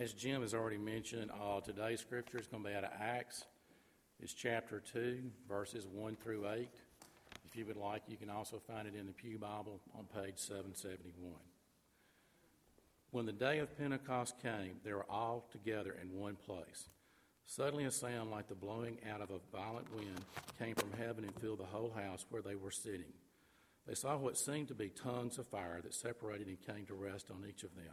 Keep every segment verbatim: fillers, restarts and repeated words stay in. As Jim has already mentioned, uh, today's scripture is going to be out of Acts. It's chapter two, verses one through eight. If you would like, you can also find it in the Pew Bible on page seven seventy-one. When the day of Pentecost came, they were all together in one place. Suddenly a sound like the blowing out of a violent wind came from heaven and filled the whole house where they were sitting. They saw what seemed to be tongues of fire that separated and came to rest on each of them.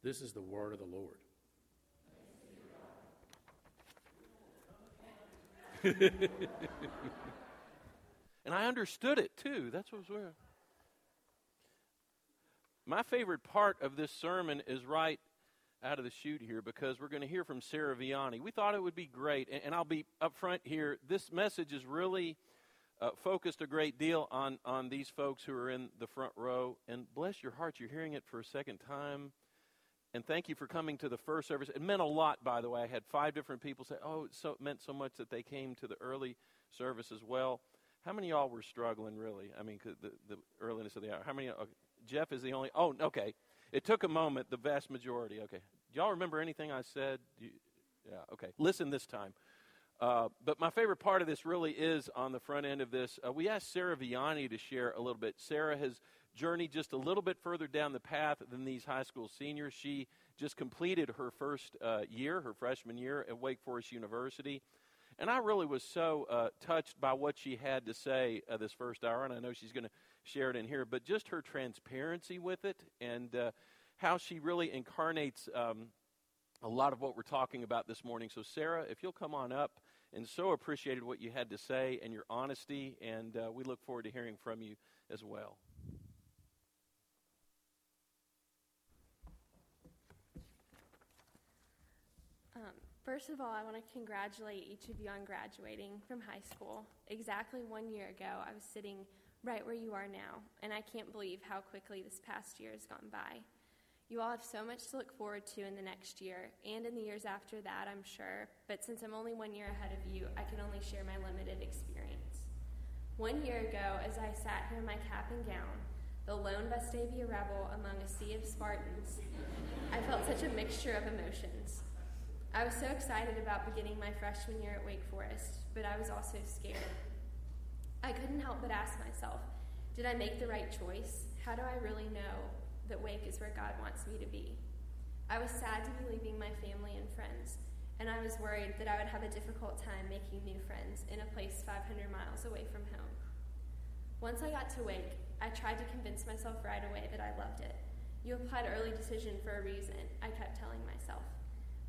This is the word of the Lord. And I understood it too. That's what's weird. My favorite part of this sermon is right out of the chute here, because we're going to hear from Sarah Viani. We thought it would be great, and, and I'll be up front here. This message is really uh, focused a great deal on, on these folks who are in the front row. And bless your hearts, you're hearing it for a second time. And thank you for coming to the first service. It meant a lot, by the way. I had five different people say, oh, it so, meant so much that they came to the early service as well. How many of y'all were struggling, really? I mean, the, the earliness of the hour. How many? Okay. Jeff is the only. Oh, okay. It took a moment, the vast majority. Okay. Do y'all remember anything I said? You, yeah, okay. Listen this time. Uh, but my favorite part of this really is on the front end of this. Uh, we asked Sarah Viani to share a little bit. Sarah has journey just a little bit further down the path than these high school seniors. She just completed her first uh, year, her freshman year at Wake Forest University. And I really was so uh, touched by what she had to say uh, this first hour, and I know she's going to share it in here, but just her transparency with it and uh, how she really incarnates um, a lot of what we're talking about this morning. So, Sarah, if you'll come on up, and so appreciated what you had to say and your honesty, and uh, we look forward to hearing from you as well. First of all, I want to congratulate each of you on graduating from high school. Exactly one year ago, I was sitting right where you are now, and I can't believe how quickly this past year has gone by. You all have so much to look forward to in the next year, and in the years after that, I'm sure, but since I'm only one year ahead of you, I can only share my limited experience. One year ago, as I sat here in my cap and gown, the lone Vestavia rebel among a sea of Spartans, I felt such a mixture of emotions. I was so excited about beginning my freshman year at Wake Forest, but I was also scared. I couldn't help but ask myself, did I make the right choice? How do I really know that Wake is where God wants me to be? I was sad to be leaving my family and friends, and I was worried that I would have a difficult time making new friends in a place five hundred miles away from home. Once I got to Wake, I tried to convince myself right away that I loved it. You applied early decision for a reason, I kept telling myself.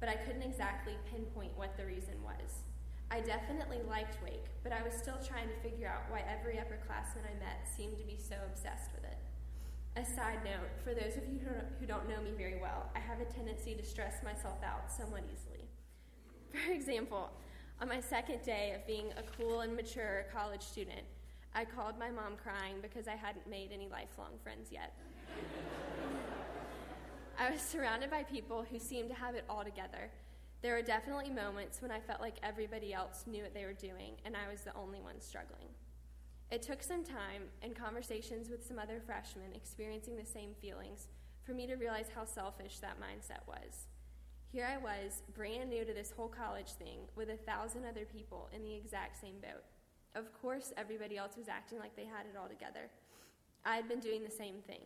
But I couldn't exactly pinpoint what the reason was. I definitely liked Wake, but I was still trying to figure out why every upperclassman I met seemed to be so obsessed with it. A side note, for those of you who don't know me very well, I have a tendency to stress myself out somewhat easily. For example, on my second day of being a cool and mature college student, I called my mom crying because I hadn't made any lifelong friends yet. I was surrounded by people who seemed to have it all together. There were definitely moments when I felt like everybody else knew what they were doing, and I was the only one struggling. It took some time and conversations with some other freshmen experiencing the same feelings for me to realize how selfish that mindset was. Here I was, brand new to this whole college thing, with a thousand other people in the exact same boat. Of course, everybody else was acting like they had it all together. I had been doing the same thing.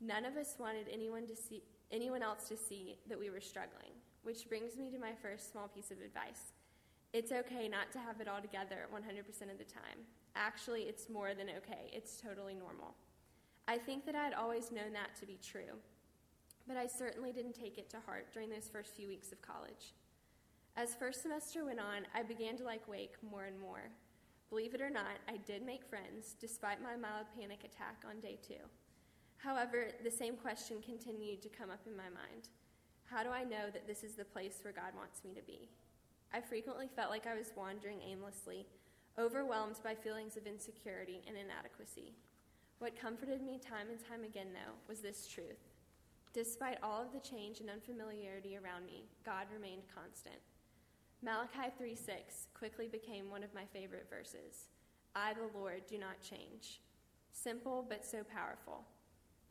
None of us wanted anyone to see anyone else to see that we were struggling, which brings me to my first small piece of advice. It's okay not to have it all together one hundred percent of the time. Actually, it's more than okay. It's totally normal. I think that I had always known that to be true, but I certainly didn't take it to heart during those first few weeks of college. As first semester went on, I began to like Wake more and more. Believe it or not, I did make friends, despite my mild panic attack on day two. However, the same question continued to come up in my mind. How do I know that this is the place where God wants me to be? I frequently felt like I was wandering aimlessly, overwhelmed by feelings of insecurity and inadequacy. What comforted me time and time again, though, was this truth. Despite all of the change and unfamiliarity around me, God remained constant. Malachi three six quickly became one of my favorite verses. I, the Lord, do not change. Simple, but so powerful.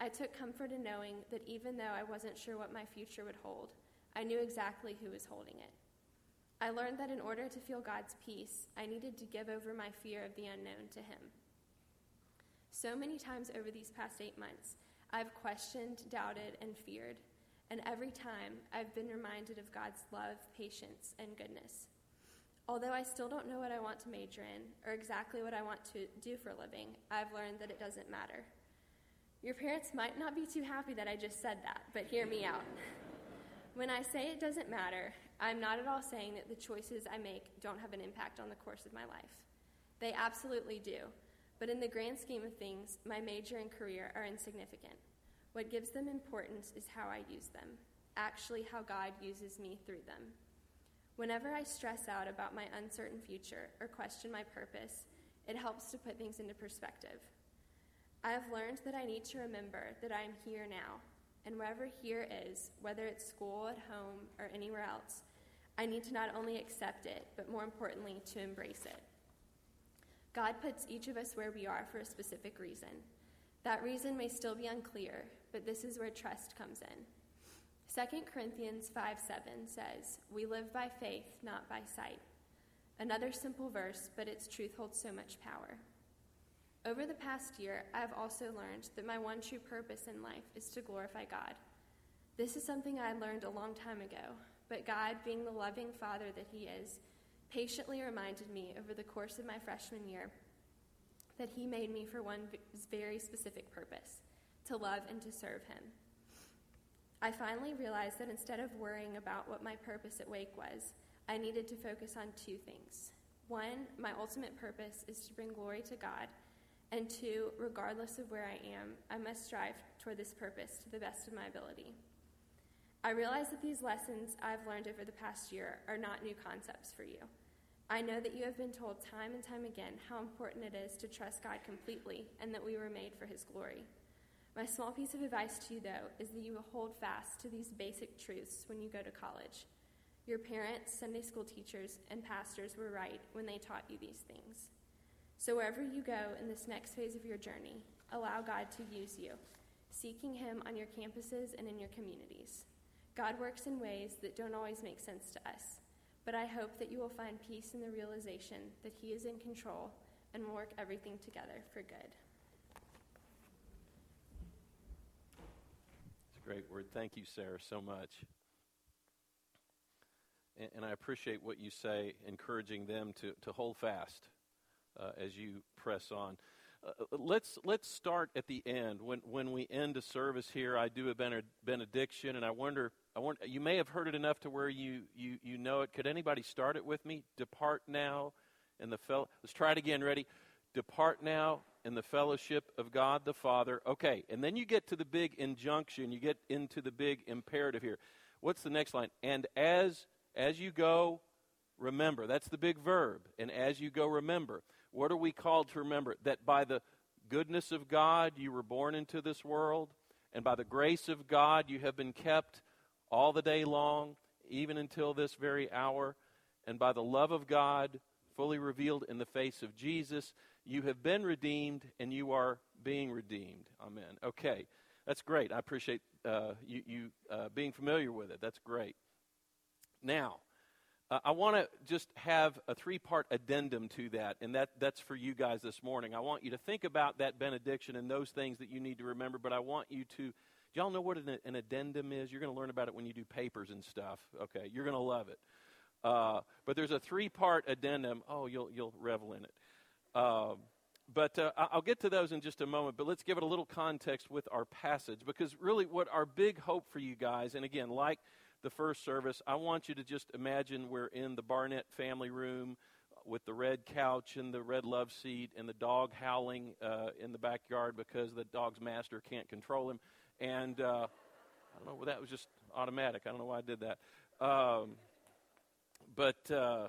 I took comfort in knowing that even though I wasn't sure what my future would hold, I knew exactly who was holding it. I learned that in order to feel God's peace, I needed to give over my fear of the unknown to him. So many times over these past eight months, I've questioned, doubted, and feared, and every time I've been reminded of God's love, patience, and goodness. Although I still don't know what I want to major in or exactly what I want to do for a living, I've learned that it doesn't matter. Your parents might not be too happy that I just said that, but hear me out. When I say it doesn't matter, I'm not at all saying that the choices I make don't have an impact on the course of my life. They absolutely do, but in the grand scheme of things, my major and career are insignificant. What gives them importance is how I use them, actually how God uses me through them. Whenever I stress out about my uncertain future or question my purpose, it helps to put things into perspective. I have learned that I need to remember that I am here now, and wherever here is, whether it's school, at home, or anywhere else, I need to not only accept it, but more importantly, to embrace it. God puts each of us where we are for a specific reason. That reason may still be unclear, but this is where trust comes in. Second Corinthians five seven says, "We live by faith, not by sight." Another simple verse, but its truth holds so much power. Over the past year, I have also learned that my one true purpose in life is to glorify God. This is something I learned a long time ago, but God, being the loving Father that he is, patiently reminded me over the course of my freshman year that he made me for one very specific purpose, to love and to serve him. I finally realized that instead of worrying about what my purpose at Wake was, I needed to focus on two things. One, my ultimate purpose is to bring glory to God, and two, regardless of where I am, I must strive toward this purpose to the best of my ability. I realize that these lessons I've learned over the past year are not new concepts for you. I know that you have been told time and time again how important it is to trust God completely and that we were made for his glory. My small piece of advice to you, though, is that you will hold fast to these basic truths when you go to college. Your parents, Sunday school teachers, and pastors were right when they taught you these things. So wherever you go in this next phase of your journey, allow God to use you, seeking him on your campuses and in your communities. God works in ways that don't always make sense to us, but I hope that you will find peace in the realization that he is in control and will work everything together for good. It's a great word. Thank you, Sarah, so much. And, and I appreciate what you say, encouraging them to, to hold fast. Uh, as you press on. Uh, let's let's start at the end. When when we end a service here, I do a benediction, and I wonder, I want you may have heard it enough to where you, you, you know it. Could anybody start it with me? Depart now in the fel- Let's try it again. Ready? Depart now in the fellowship of God the Father. Okay, and then you get to the big injunction. You get into the big imperative here. What's the next line? And as as you go, remember. That's the big verb. And as you go, remember. What are we called to remember? That by the goodness of God you were born into this world, and by the grace of God you have been kept all the day long, even until this very hour, and by the love of God fully revealed in the face of Jesus, you have been redeemed and you are being redeemed. Amen. Okay, that's great. I appreciate uh, you, you uh, being familiar with it. That's great. Now, Uh, I want to just have a three-part addendum to that, and that, that's for you guys this morning. I want you to think about that benediction and those things that you need to remember, but I want you to, do y'all know what an, an addendum is? You're going to learn about it when you do papers and stuff. Okay, you're going to love it. Uh, but there's a three-part addendum. Oh, you'll you'll revel in it. Um, but uh, I'll get to those in just a moment, but let's give it a little context with our passage, because really what our big hope for you guys, and again, like the first service, I want you to just imagine we're in the Barnett family room with the red couch and the red love seat and the dog howling uh, in the backyard because the dog's master can't control him. And uh, I don't know. Well, that was just automatic. I don't know why I did that. Um, but uh,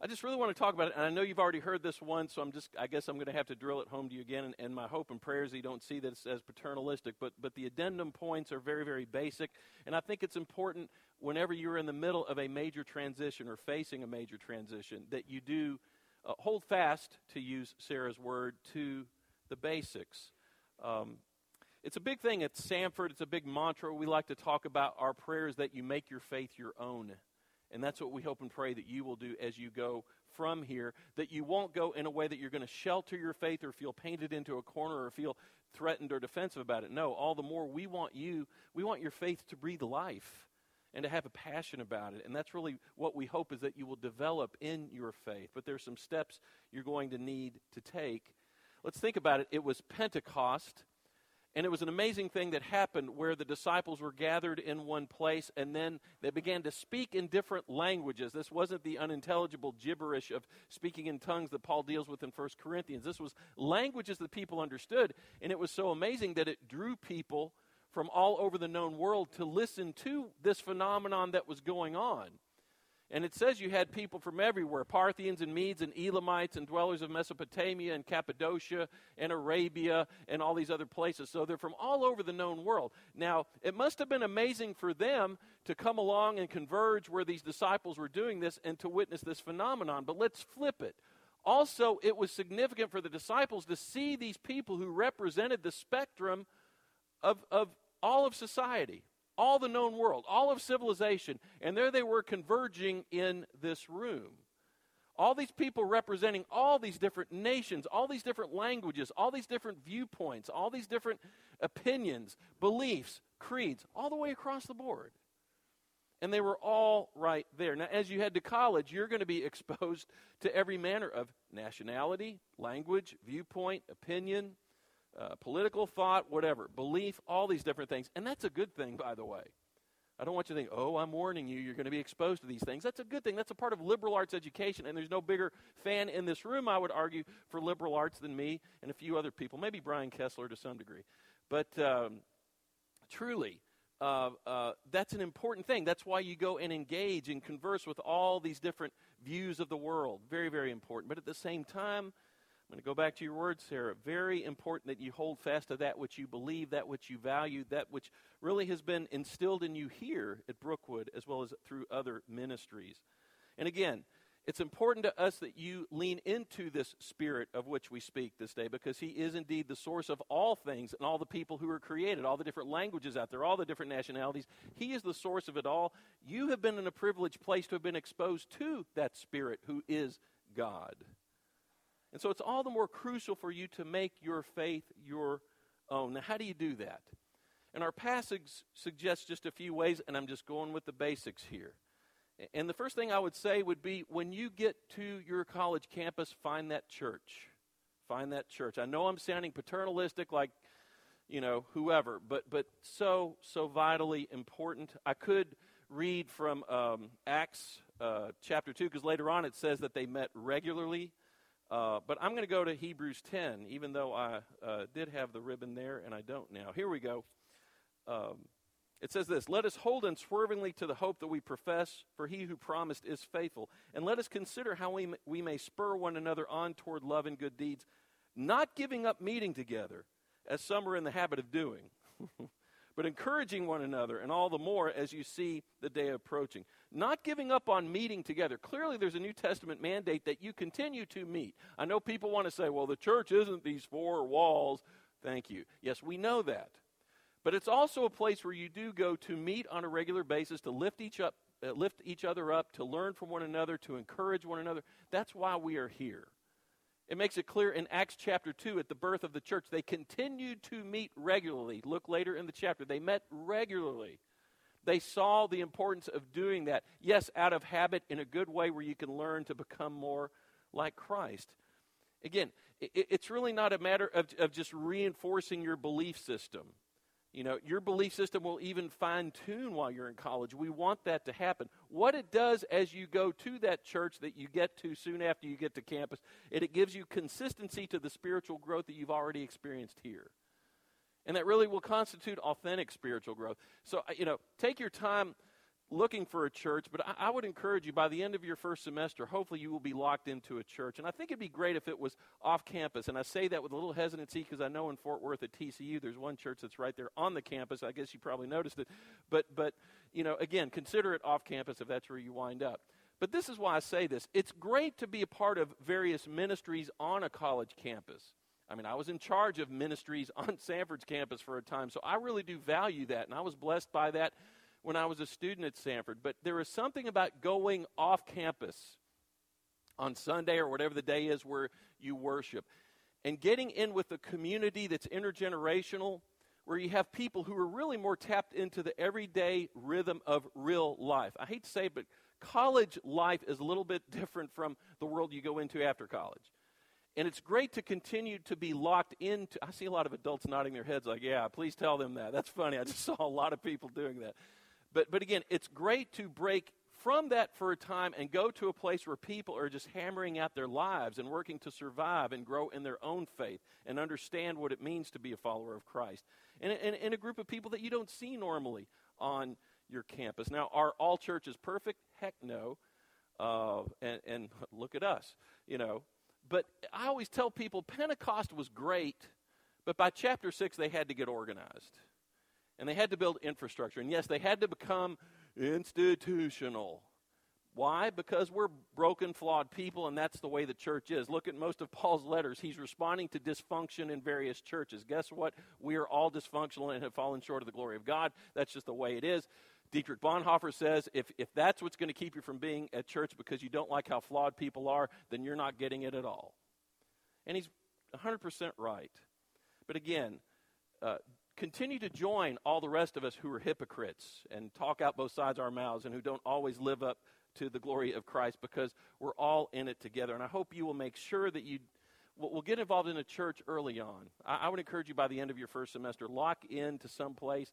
I just really want to talk about it. And I know you've already heard this one, so I'm just, I guess I'm going to have to drill it home to you again. And, and my hope and prayers that you don't see this as paternalistic. But, but the addendum points are very, very basic. And I think it's important whenever you're in the middle of a major transition or facing a major transition that you do uh, hold fast, to use Sarah's word, to the basics. Um, it's a big thing at Samford. It's a big mantra. We like to talk about our prayers that you make your faith your own. And that's what we hope and pray that you will do as you go from here, that you won't go in a way that you're going to shelter your faith or feel painted into a corner or feel threatened or defensive about it. No, all the more we want you, we want your faith to breathe life and to have a passion about it. And that's really what we hope is that you will develop in your faith. But there's some steps you're going to need to take. Let's think about it. It was Pentecost, and it was an amazing thing that happened where the disciples were gathered in one place, and then they began to speak in different languages. This wasn't the unintelligible gibberish of speaking in tongues that Paul deals with in First Corinthians. This was languages that people understood, and it was so amazing that it drew people from all over the known world to listen to this phenomenon that was going on. And it says you had people from everywhere, Parthians and Medes and Elamites and dwellers of Mesopotamia and Cappadocia and Arabia and all these other places. So they're from all over the known world. Now, it must have been amazing for them to come along and converge where these disciples were doing this and to witness this phenomenon. But let's flip it. Also, it was significant for the disciples to see these people who represented the spectrum of, of all of society. All the known world, all of civilization, and there they were converging in this room. All these people representing all these different nations, all these different languages, all these different viewpoints, all these different opinions, beliefs, creeds, all the way across the board. And they were all right there. Now, as you head to college, you're going to be exposed to every manner of nationality, language, viewpoint, opinion, Uh, political thought, whatever, belief, all these different things. And that's a good thing, by the way. I don't want you to think, oh, I'm warning you, you're going to be exposed to these things. That's a good thing. That's a part of liberal arts education. And there's no bigger fan in this room, I would argue, for liberal arts than me and a few other people, maybe Brian Kessler to some degree. But um, truly, uh, uh, that's an important thing. That's why you go and engage and converse with all these different views of the world. Very, very important. But at the same time, I'm going to go back to your words, Sarah. Very important that you hold fast to that which you believe, that which you value, that which really has been instilled in you here at Brookwood as well as through other ministries. And again, it's important to us that you lean into this spirit of which we speak this day, because he is indeed the source of all things and all the people who are created, all the different languages out there, all the different nationalities. He is the source of it all. You have been in a privileged place to have been exposed to that spirit who is God. And so it's all the more crucial for you to make your faith your own. Now, how do you do that? And our passage suggests just a few ways, and I'm just going with the basics here. And the first thing I would say would be, when you get to your college campus, find that church. Find that church. I know I'm sounding paternalistic like, you know, whoever, but but so, so vitally important. I could read from um, Acts uh, chapter two, because later on it says that they met regularly. Uh, but I'm going to go to Hebrews ten, even though I uh, did have the ribbon there, and I don't now. Here we go. Um, it says this, "Let us hold unswervingly to the hope that we profess, for he who promised is faithful. And let us consider how we, m- we may spur one another on toward love and good deeds, not giving up meeting together, as some are in the habit of doing, but encouraging one another, and all the more as you see the day approaching." Not giving up on meeting together. Clearly, there's a New Testament mandate that you continue to meet. I know people want to say, well, the church isn't these four walls. Thank you. Yes, we know that. But it's also a place where you do go to meet on a regular basis, to lift each up, uh, lift each other up, to learn from one another, to encourage one another. That's why we are here. It makes it clear in Acts chapter two at the birth of the church, they continued to meet regularly. Look later in the chapter. They met regularly. They saw the importance of doing that. Yes, out of habit in a good way where you can learn to become more like Christ. Again, it, it's really not a matter of, of just reinforcing your belief system. You know, your belief system will even fine-tune while you're in college. We want that to happen. What it does as you go to that church that you get to soon after you get to campus, it, it gives you consistency to the spiritual growth that you've already experienced here. And that really will constitute authentic spiritual growth. So, you know, take your time looking for a church, but I, I would encourage you, by the end of your first semester, hopefully you will be locked into a church. And I think it'd be great if it was off campus. And I say that with a little hesitancy because I know in Fort Worth at T C U, there's one church that's right there on the campus. I guess you probably noticed it. But, but you know, again, consider it off campus if that's where you wind up. But this is why I say this. It's great to be a part of various ministries on a college campus. I mean, I was in charge of ministries on Samford's campus for a time, so I really do value that, and I was blessed by that when I was a student at Samford. But there is something about going off campus on Sunday or whatever the day is where you worship and getting in with a community that's intergenerational, where you have people who are really more tapped into the everyday rhythm of real life. I hate to say it, but college life is a little bit different from the world you go into after college. And it's great to continue to be locked into. I see a lot of adults nodding their heads like, yeah, please tell them that. That's funny. I just saw a lot of people doing that. But but again, it's great to break from that for a time and go to a place where people are just hammering out their lives and working to survive and grow in their own faith and understand what it means to be a follower of Christ. And in a group of people that you don't see normally on your campus. Now, are all churches perfect? Heck no. Uh, and, and look at us, you know. But I always tell people Pentecost was great, but by chapter six, they had to get organized. And they had to build infrastructure. And yes, they had to become institutional. Why? Because we're broken, flawed people, and that's the way the church is. Look at most of Paul's letters. He's responding to dysfunction in various churches. Guess what? We are all dysfunctional and have fallen short of the glory of God. That's just the way it is. Dietrich Bonhoeffer says, if, if that's what's going to keep you from being at church because you don't like how flawed people are, then you're not getting it at all. And he's one hundred percent right. But again, uh, continue to join all the rest of us who are hypocrites and talk out both sides of our mouths and who don't always live up to the glory of Christ, because we're all in it together. And I hope you will make sure that you will get involved in a church early on. I, I would encourage you by the end of your first semester, lock in to some place.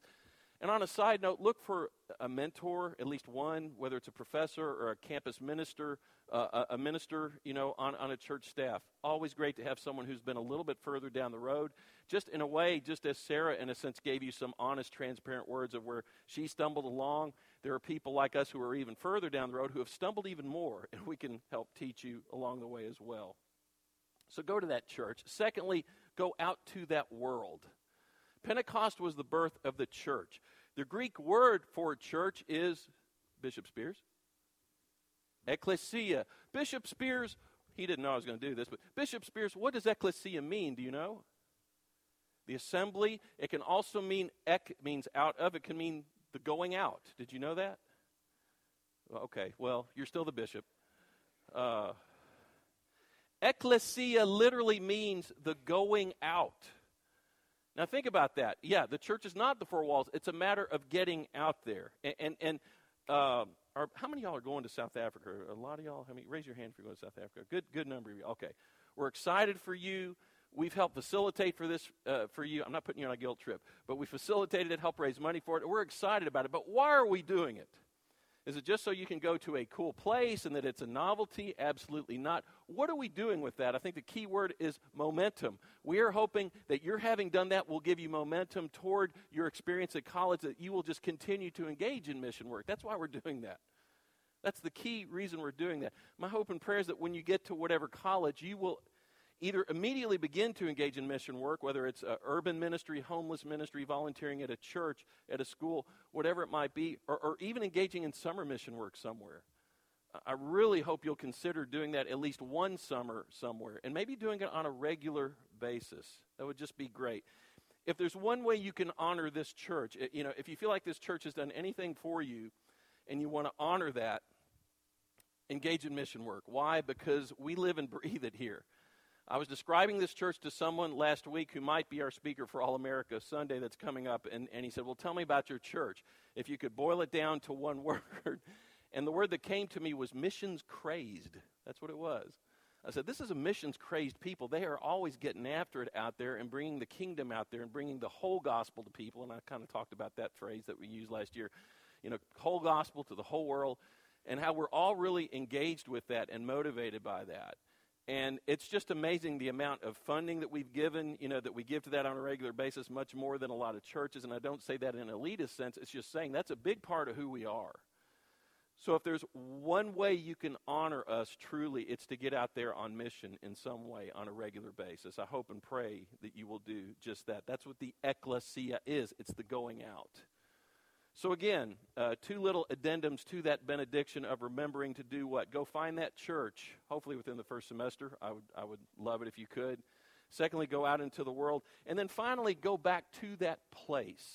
And on a side note, look for a mentor, at least one, whether it's a professor or a campus minister, uh, a minister, you know, on, on a church staff. Always great to have someone who's been a little bit further down the road. Just in a way, just as Sarah, in a sense, gave you some honest, transparent words of where she stumbled along, there are people like us who are even further down the road who have stumbled even more, and we can help teach you along the way as well. So go to that church. Secondly, go out to that world. Pentecost was the birth of the church. The Greek word for church is, Bishop Spears, Ekklesia. Bishop Spears, he didn't know I was going to do this, but Bishop Spears, what does Ekklesia mean? Do you know? The assembly. It can also mean, ek means out of. It can mean the going out. Did you know that? Okay, well, you're still the bishop. Uh, Ekklesia literally means the going out. Now, think about that. Yeah, the church is not the four walls. It's a matter of getting out there. And and, and um, are, how many of y'all are going to South Africa? A lot of y'all? How many? Raise your hand if you're going to South Africa. Good good number of you. Okay. We're excited for you. We've helped facilitate for this uh, for you. I'm not putting you on a guilt trip, but we facilitated it, helped raise money for it. We're excited about it. But why are we doing it? Is it just so you can go to a cool place and that it's a novelty? Absolutely not. What are we doing with that? I think the key word is momentum. We are hoping that your having done that will give you momentum toward your experience at college, that you will just continue to engage in mission work. That's why we're doing that. That's the key reason we're doing that. My hope and prayer is that when you get to whatever college, you will either immediately begin to engage in mission work, whether it's uh, urban ministry, homeless ministry, volunteering at a church, at a school, whatever it might be, or, or even engaging in summer mission work somewhere. I really hope you'll consider doing that at least one summer somewhere, and maybe doing it on a regular basis. That would just be great. If there's one way you can honor this church, you know, if you feel like this church has done anything for you and you want to honor that, engage in mission work. Why? Because we live and breathe it here. I was describing this church to someone last week who might be our speaker for All America Sunday that's coming up, and, and he said, well, tell me about your church, if you could boil it down to one word. And the word that came to me was missions crazed. That's what it was. I said, this is a missions crazed people. They are always getting after it out there and bringing the kingdom out there and bringing the whole gospel to people. And I kind of talked about that phrase that we used last year, you know, whole gospel to the whole world, and how we're all really engaged with that and motivated by that. And it's just amazing the amount of funding that we've given, you know, that we give to that on a regular basis, much more than a lot of churches. And I don't say that in an elitist sense. It's just saying that's a big part of who we are. So if there's one way you can honor us truly, it's to get out there on mission in some way on a regular basis. I hope and pray that you will do just that. That's what the Ekklesia is. It's the going out. So again, uh, two little addendums to that benediction of remembering to do what? Go find that church, hopefully within the first semester. I would, I would love it if you could. Secondly, go out into the world. And then finally, go back to that place.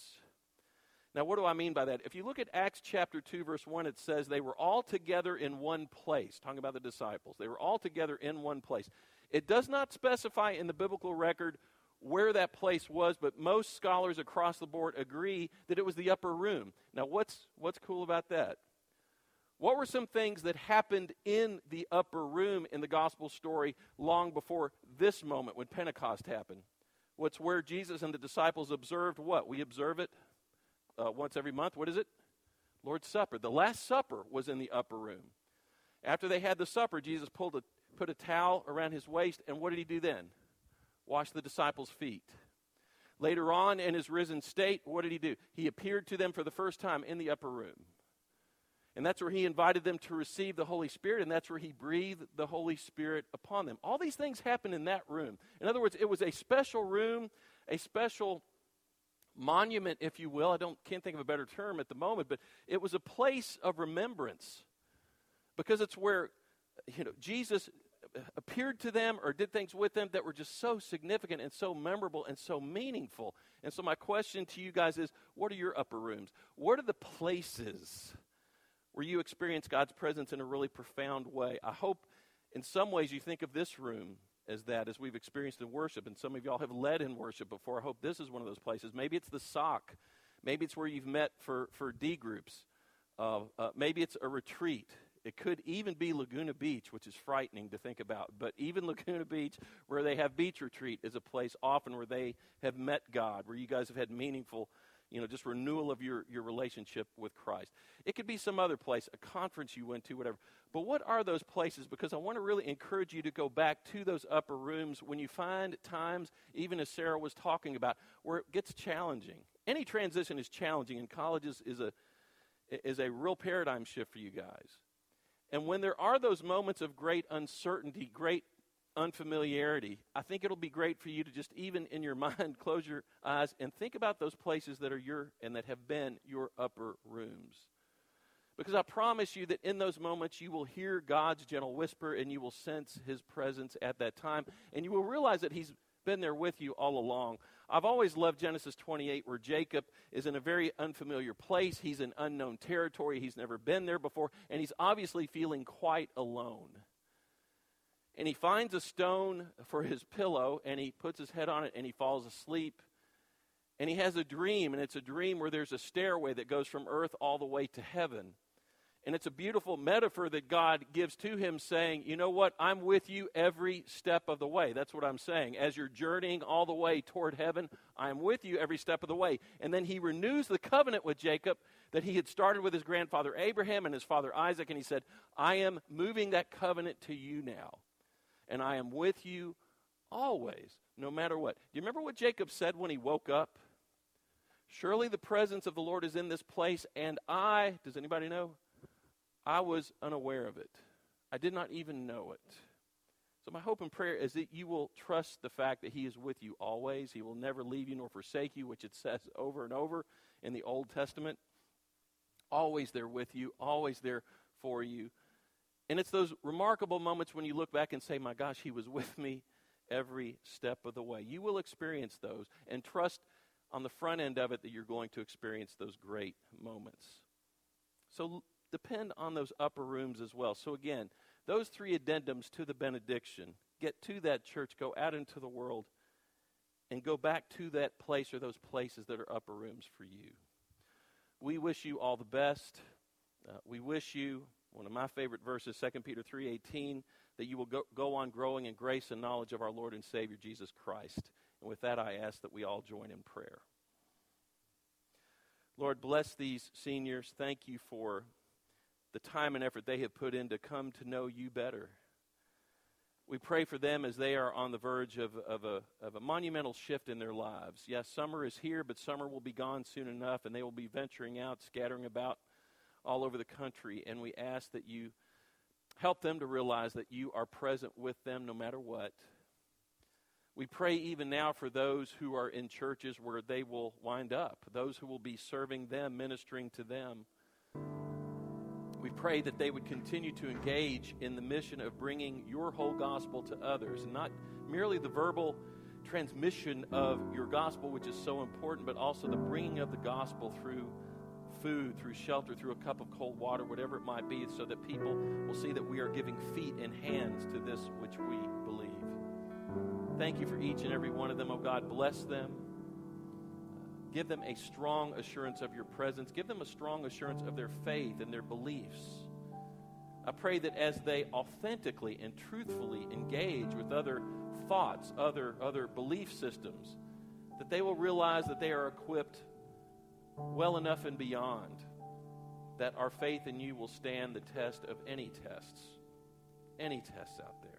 Now, what do I mean by that? If you look at Acts chapter two, verse one, it says they were all together in one place. Talking about the disciples. They were all together in one place. It does not specify in the biblical record where that place was, but most scholars across the board agree that it was the upper room. Now, what's what's cool about that? What were some things that happened in the upper room in the gospel story long before this moment when Pentecost happened? What's where Jesus and the disciples observed what? We observe it. Uh, once every month, what is it? Lord's Supper. The Last Supper was in the upper room. After they had the supper, Jesus pulled a, put a towel around his waist, and what did he do then? Wash the disciples' feet. Later on in his risen state, what did he do? He appeared to them for the first time in the upper room. And that's where he invited them to receive the Holy Spirit, and that's where he breathed the Holy Spirit upon them. All these things happened in that room. In other words, it was a special room, a special monument, if you will. I don't can't think of a better term at the moment, but it was a place of remembrance because it's where, you know, Jesus appeared to them or did things with them that were just so significant and so memorable and so meaningful. And so my question to you guys is, what are your upper rooms? What are the places where you experience God's presence in a really profound way? I hope in some ways you think of this room as that, as we've experienced in worship, and some of y'all have led in worship before. I hope this is one of those places. Maybe it's the S O C. Maybe it's where you've met for, for D groups. Uh, uh, maybe it's a retreat. It could even be Laguna Beach, which is frightening to think about. But even Laguna Beach, where they have beach retreat, is a place often where they have met God, where you guys have had meaningful, you know, just renewal of your, your relationship with Christ. It could be some other place, a conference you went to, whatever. But what are those places? Because I want to really encourage you to go back to those upper rooms when you find times, even as Sarah was talking about, where it gets challenging. Any transition is challenging, and college is, is a is a real paradigm shift for you guys. And when there are those moments of great uncertainty, great unfamiliarity, I think it'll be great for you to just even in your mind close your eyes and think about those places that are your and that have been your upper rooms, because I promise you that in those moments you will hear God's gentle whisper and you will sense his presence at that time, and you will realize that he's been there with you all along. I've always loved Genesis twenty-eight, where Jacob is in a very unfamiliar place. He's in unknown territory. He's never been there before, and he's obviously feeling quite alone. And he finds a stone for his pillow, and he puts his head on it, and he falls asleep. And he has a dream, and it's a dream where there's a stairway that goes from earth all the way to heaven. And it's a beautiful metaphor that God gives to him, saying, you know what, I'm with you every step of the way. That's what I'm saying. As you're journeying all the way toward heaven, I'm with you every step of the way. And then he renews the covenant with Jacob that he had started with his grandfather Abraham and his father Isaac, and he said, I am moving that covenant to you now. And I am with you always, no matter what. Do you remember what Jacob said when he woke up? Surely the presence of the Lord is in this place, and I, does anybody know? I was unaware of it. I did not even know it. So my hope and prayer is that you will trust the fact that he is with you always. He will never leave you nor forsake you, which it says over and over in the Old Testament. Always there with you, always there for you. And it's those remarkable moments when you look back and say, my gosh, he was with me every step of the way. You will experience those, and trust on the front end of it that you're going to experience those great moments. So depend on those upper rooms as well. So again, those three addendums to the benediction: get to that church, go out into the world, and go back to that place or those places that are upper rooms for you. We wish you all the best. Uh, we wish you... One of my favorite verses, Second Peter three eighteen, that you will go, go on growing in grace and knowledge of our Lord and Savior, Jesus Christ. And with that, I ask that we all join in prayer. Lord, bless these seniors. Thank you for the time and effort they have put in to come to know you better. We pray for them as they are on the verge of, of, a, of a monumental shift in their lives. Yes, summer is here, but summer will be gone soon enough, and they will be venturing out, scattering about all over the country. And we ask that you help them to realize that you are present with them no matter what. We pray even now for those who are in churches where they will wind up, those who will be serving them, ministering to them. We pray that they would continue to engage in the mission of bringing your whole gospel to others, and not merely the verbal transmission of your gospel, which is so important, but also the bringing of the gospel through food, through shelter, through a cup of cold water, whatever it might be, so that people will see that we are giving feet and hands to this which we believe. Thank you for each and every one of them. Oh God, bless them. Give them a strong assurance of your presence. Give them a strong assurance of their faith and their beliefs. I pray that as they authentically and truthfully engage with other thoughts, other, other belief systems, that they will realize that they are equipped well enough and beyond, that our faith in you will stand the test of any tests, any tests out there.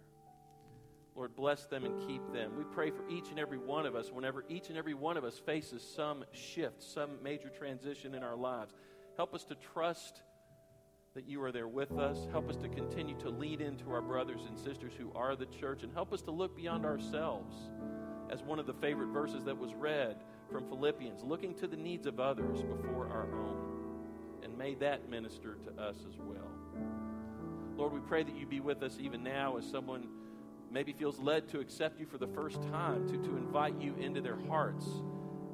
Lord, bless them and keep them. We pray for each and every one of us whenever each and every one of us faces some shift, some major transition in our lives. Help us to trust that you are there with us. Help us to continue to lead into our brothers and sisters who are the church, and help us to look beyond ourselves, as one of the favorite verses that was read from Philippians, looking to the needs of others before our own. And may that minister to us as well. Lord, we pray that you be with us even now as someone maybe feels led to accept you for the first time, to, to invite you into their hearts,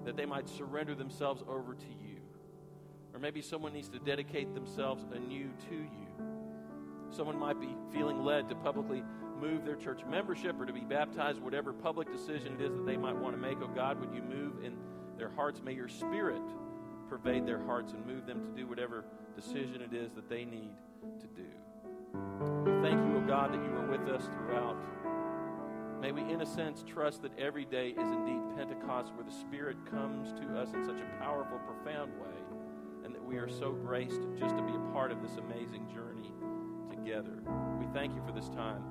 that they might surrender themselves over to you. Or maybe someone needs to dedicate themselves anew to you. Someone might be feeling led to publicly move their church membership or to be baptized, whatever public decision it is that they might want to make. Oh God, would you move in their hearts? May your Spirit pervade their hearts and move them to do whatever decision it is that they need to do. We thank you, oh God, that you were with us throughout. May we, in a sense, trust that every day is indeed Pentecost, where the Spirit comes to us in such a powerful, profound way, and that we are so graced just to be a part of this amazing journey together. We thank you for this time.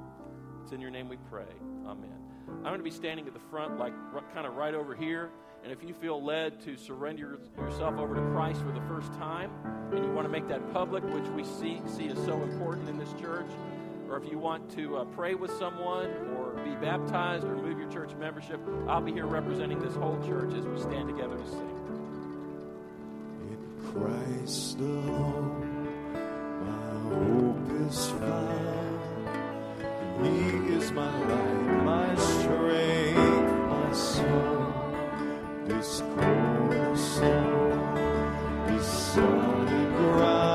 It's in your name we pray. Amen. I'm going to be standing at the front, like kind of right over here, and if you feel led to surrender yourself over to Christ for the first time, and you want to make that public, which we see, see is so important in this church, or if you want to uh, pray with someone or be baptized or move your church membership, I'll be here representing this whole church as we stand together to sing. In Christ alone, my hope is found. He is my light, my strength, my soul. This cold song, this solid ground.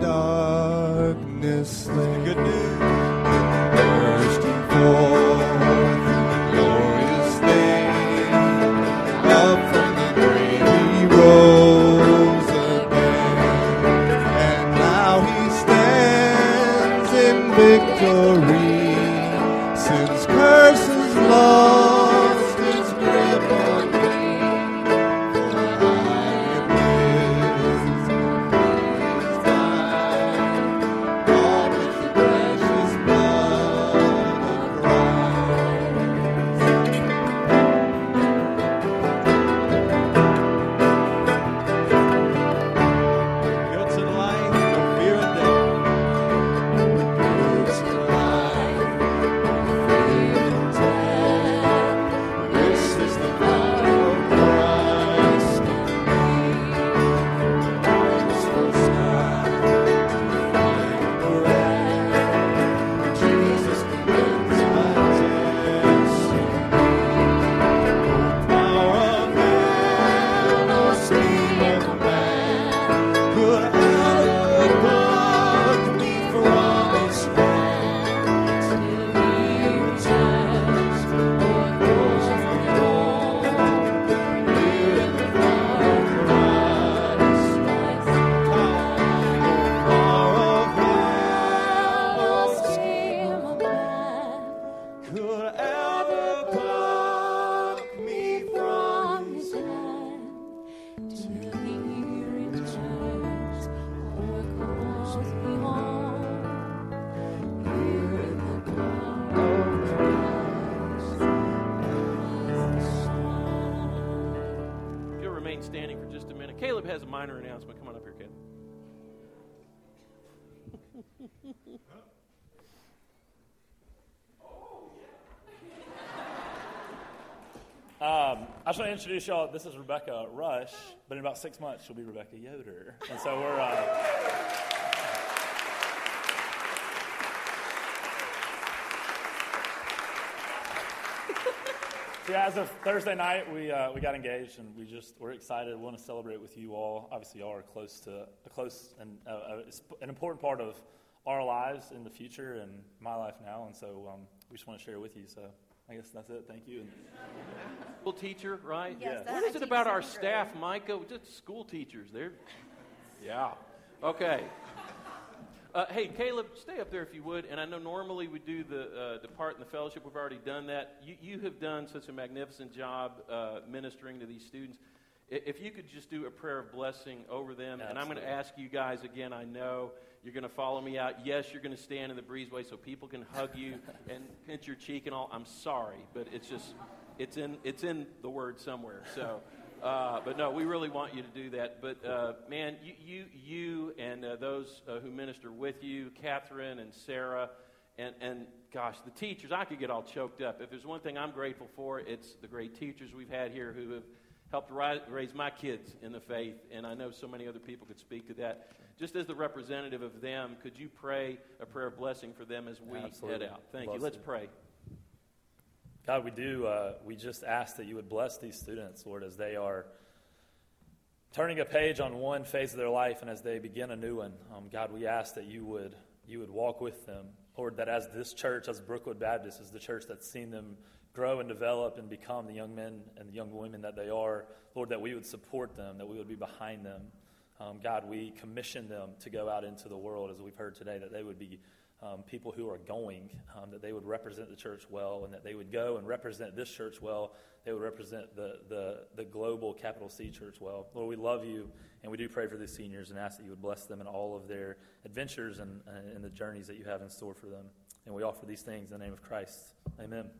Darkness, the good news, thirsty for. remain standing for just a minute. Caleb has a minor announcement. Come on up here, Caleb. Um, I just want to introduce y'all. This is Rebecca Rush, but in about six months, she'll be Rebecca Yoder. And so we're... Uh, so yeah, as of Thursday night, we uh, we got engaged, and we just, we're excited. We want to celebrate with you all. Obviously, y'all are close to, close and uh, an important part of our lives in the future and my life now. And so um, we just want to share with you, so... I guess that's it. Thank you. School teacher, right? Yes, yeah. What is it about our staff, Micah? Just school teachers. They're, yeah. Okay. Uh, hey, Caleb, stay up there if you would. And I know normally we do the uh, depart in the fellowship. We've already done that. You, you have done such a magnificent job uh, ministering to these students. If you could just do a prayer of blessing over them. Absolutely. And I'm going to ask you guys again, I know you're going to follow me out. Yes, you're going to stand in the breezeway so people can hug you and pinch your cheek and all. I'm sorry, but it's just, it's in it's in the word somewhere. So, uh, but no, we really want you to do that. But, uh, man, you you, you and uh, those uh, who minister with you, Catherine and Sarah, and, and, gosh, the teachers, I could get all choked up. If there's one thing I'm grateful for, it's the great teachers we've had here who have helped raise my kids in the faith, and I know so many other people could speak to that. Just as the representative of them, could you pray a prayer of blessing for them as we Absolutely. Head out? Thank bless you. Let's pray. God, we do. Uh, we just ask that you would bless these students, Lord, as they are turning a page on one phase of their life and as they begin a new one. Um, God, we ask that you would you would walk with them, Lord, that as this church, as Brookwood Baptist, is the church that's seen them grow and develop and become the young men and the young women that they are, Lord, that we would support them, that we would be behind them. Um, God, we commission them to go out into the world, as we've heard today, that they would be um, people who are going, um, that they would represent the church well, and that they would go and represent this church well. They would represent the the, the global capital C church well. Lord, we love you, and we do pray for these seniors and ask that you would bless them in all of their adventures and, and the journeys that you have in store for them. And we offer these things in the name of Christ. Amen.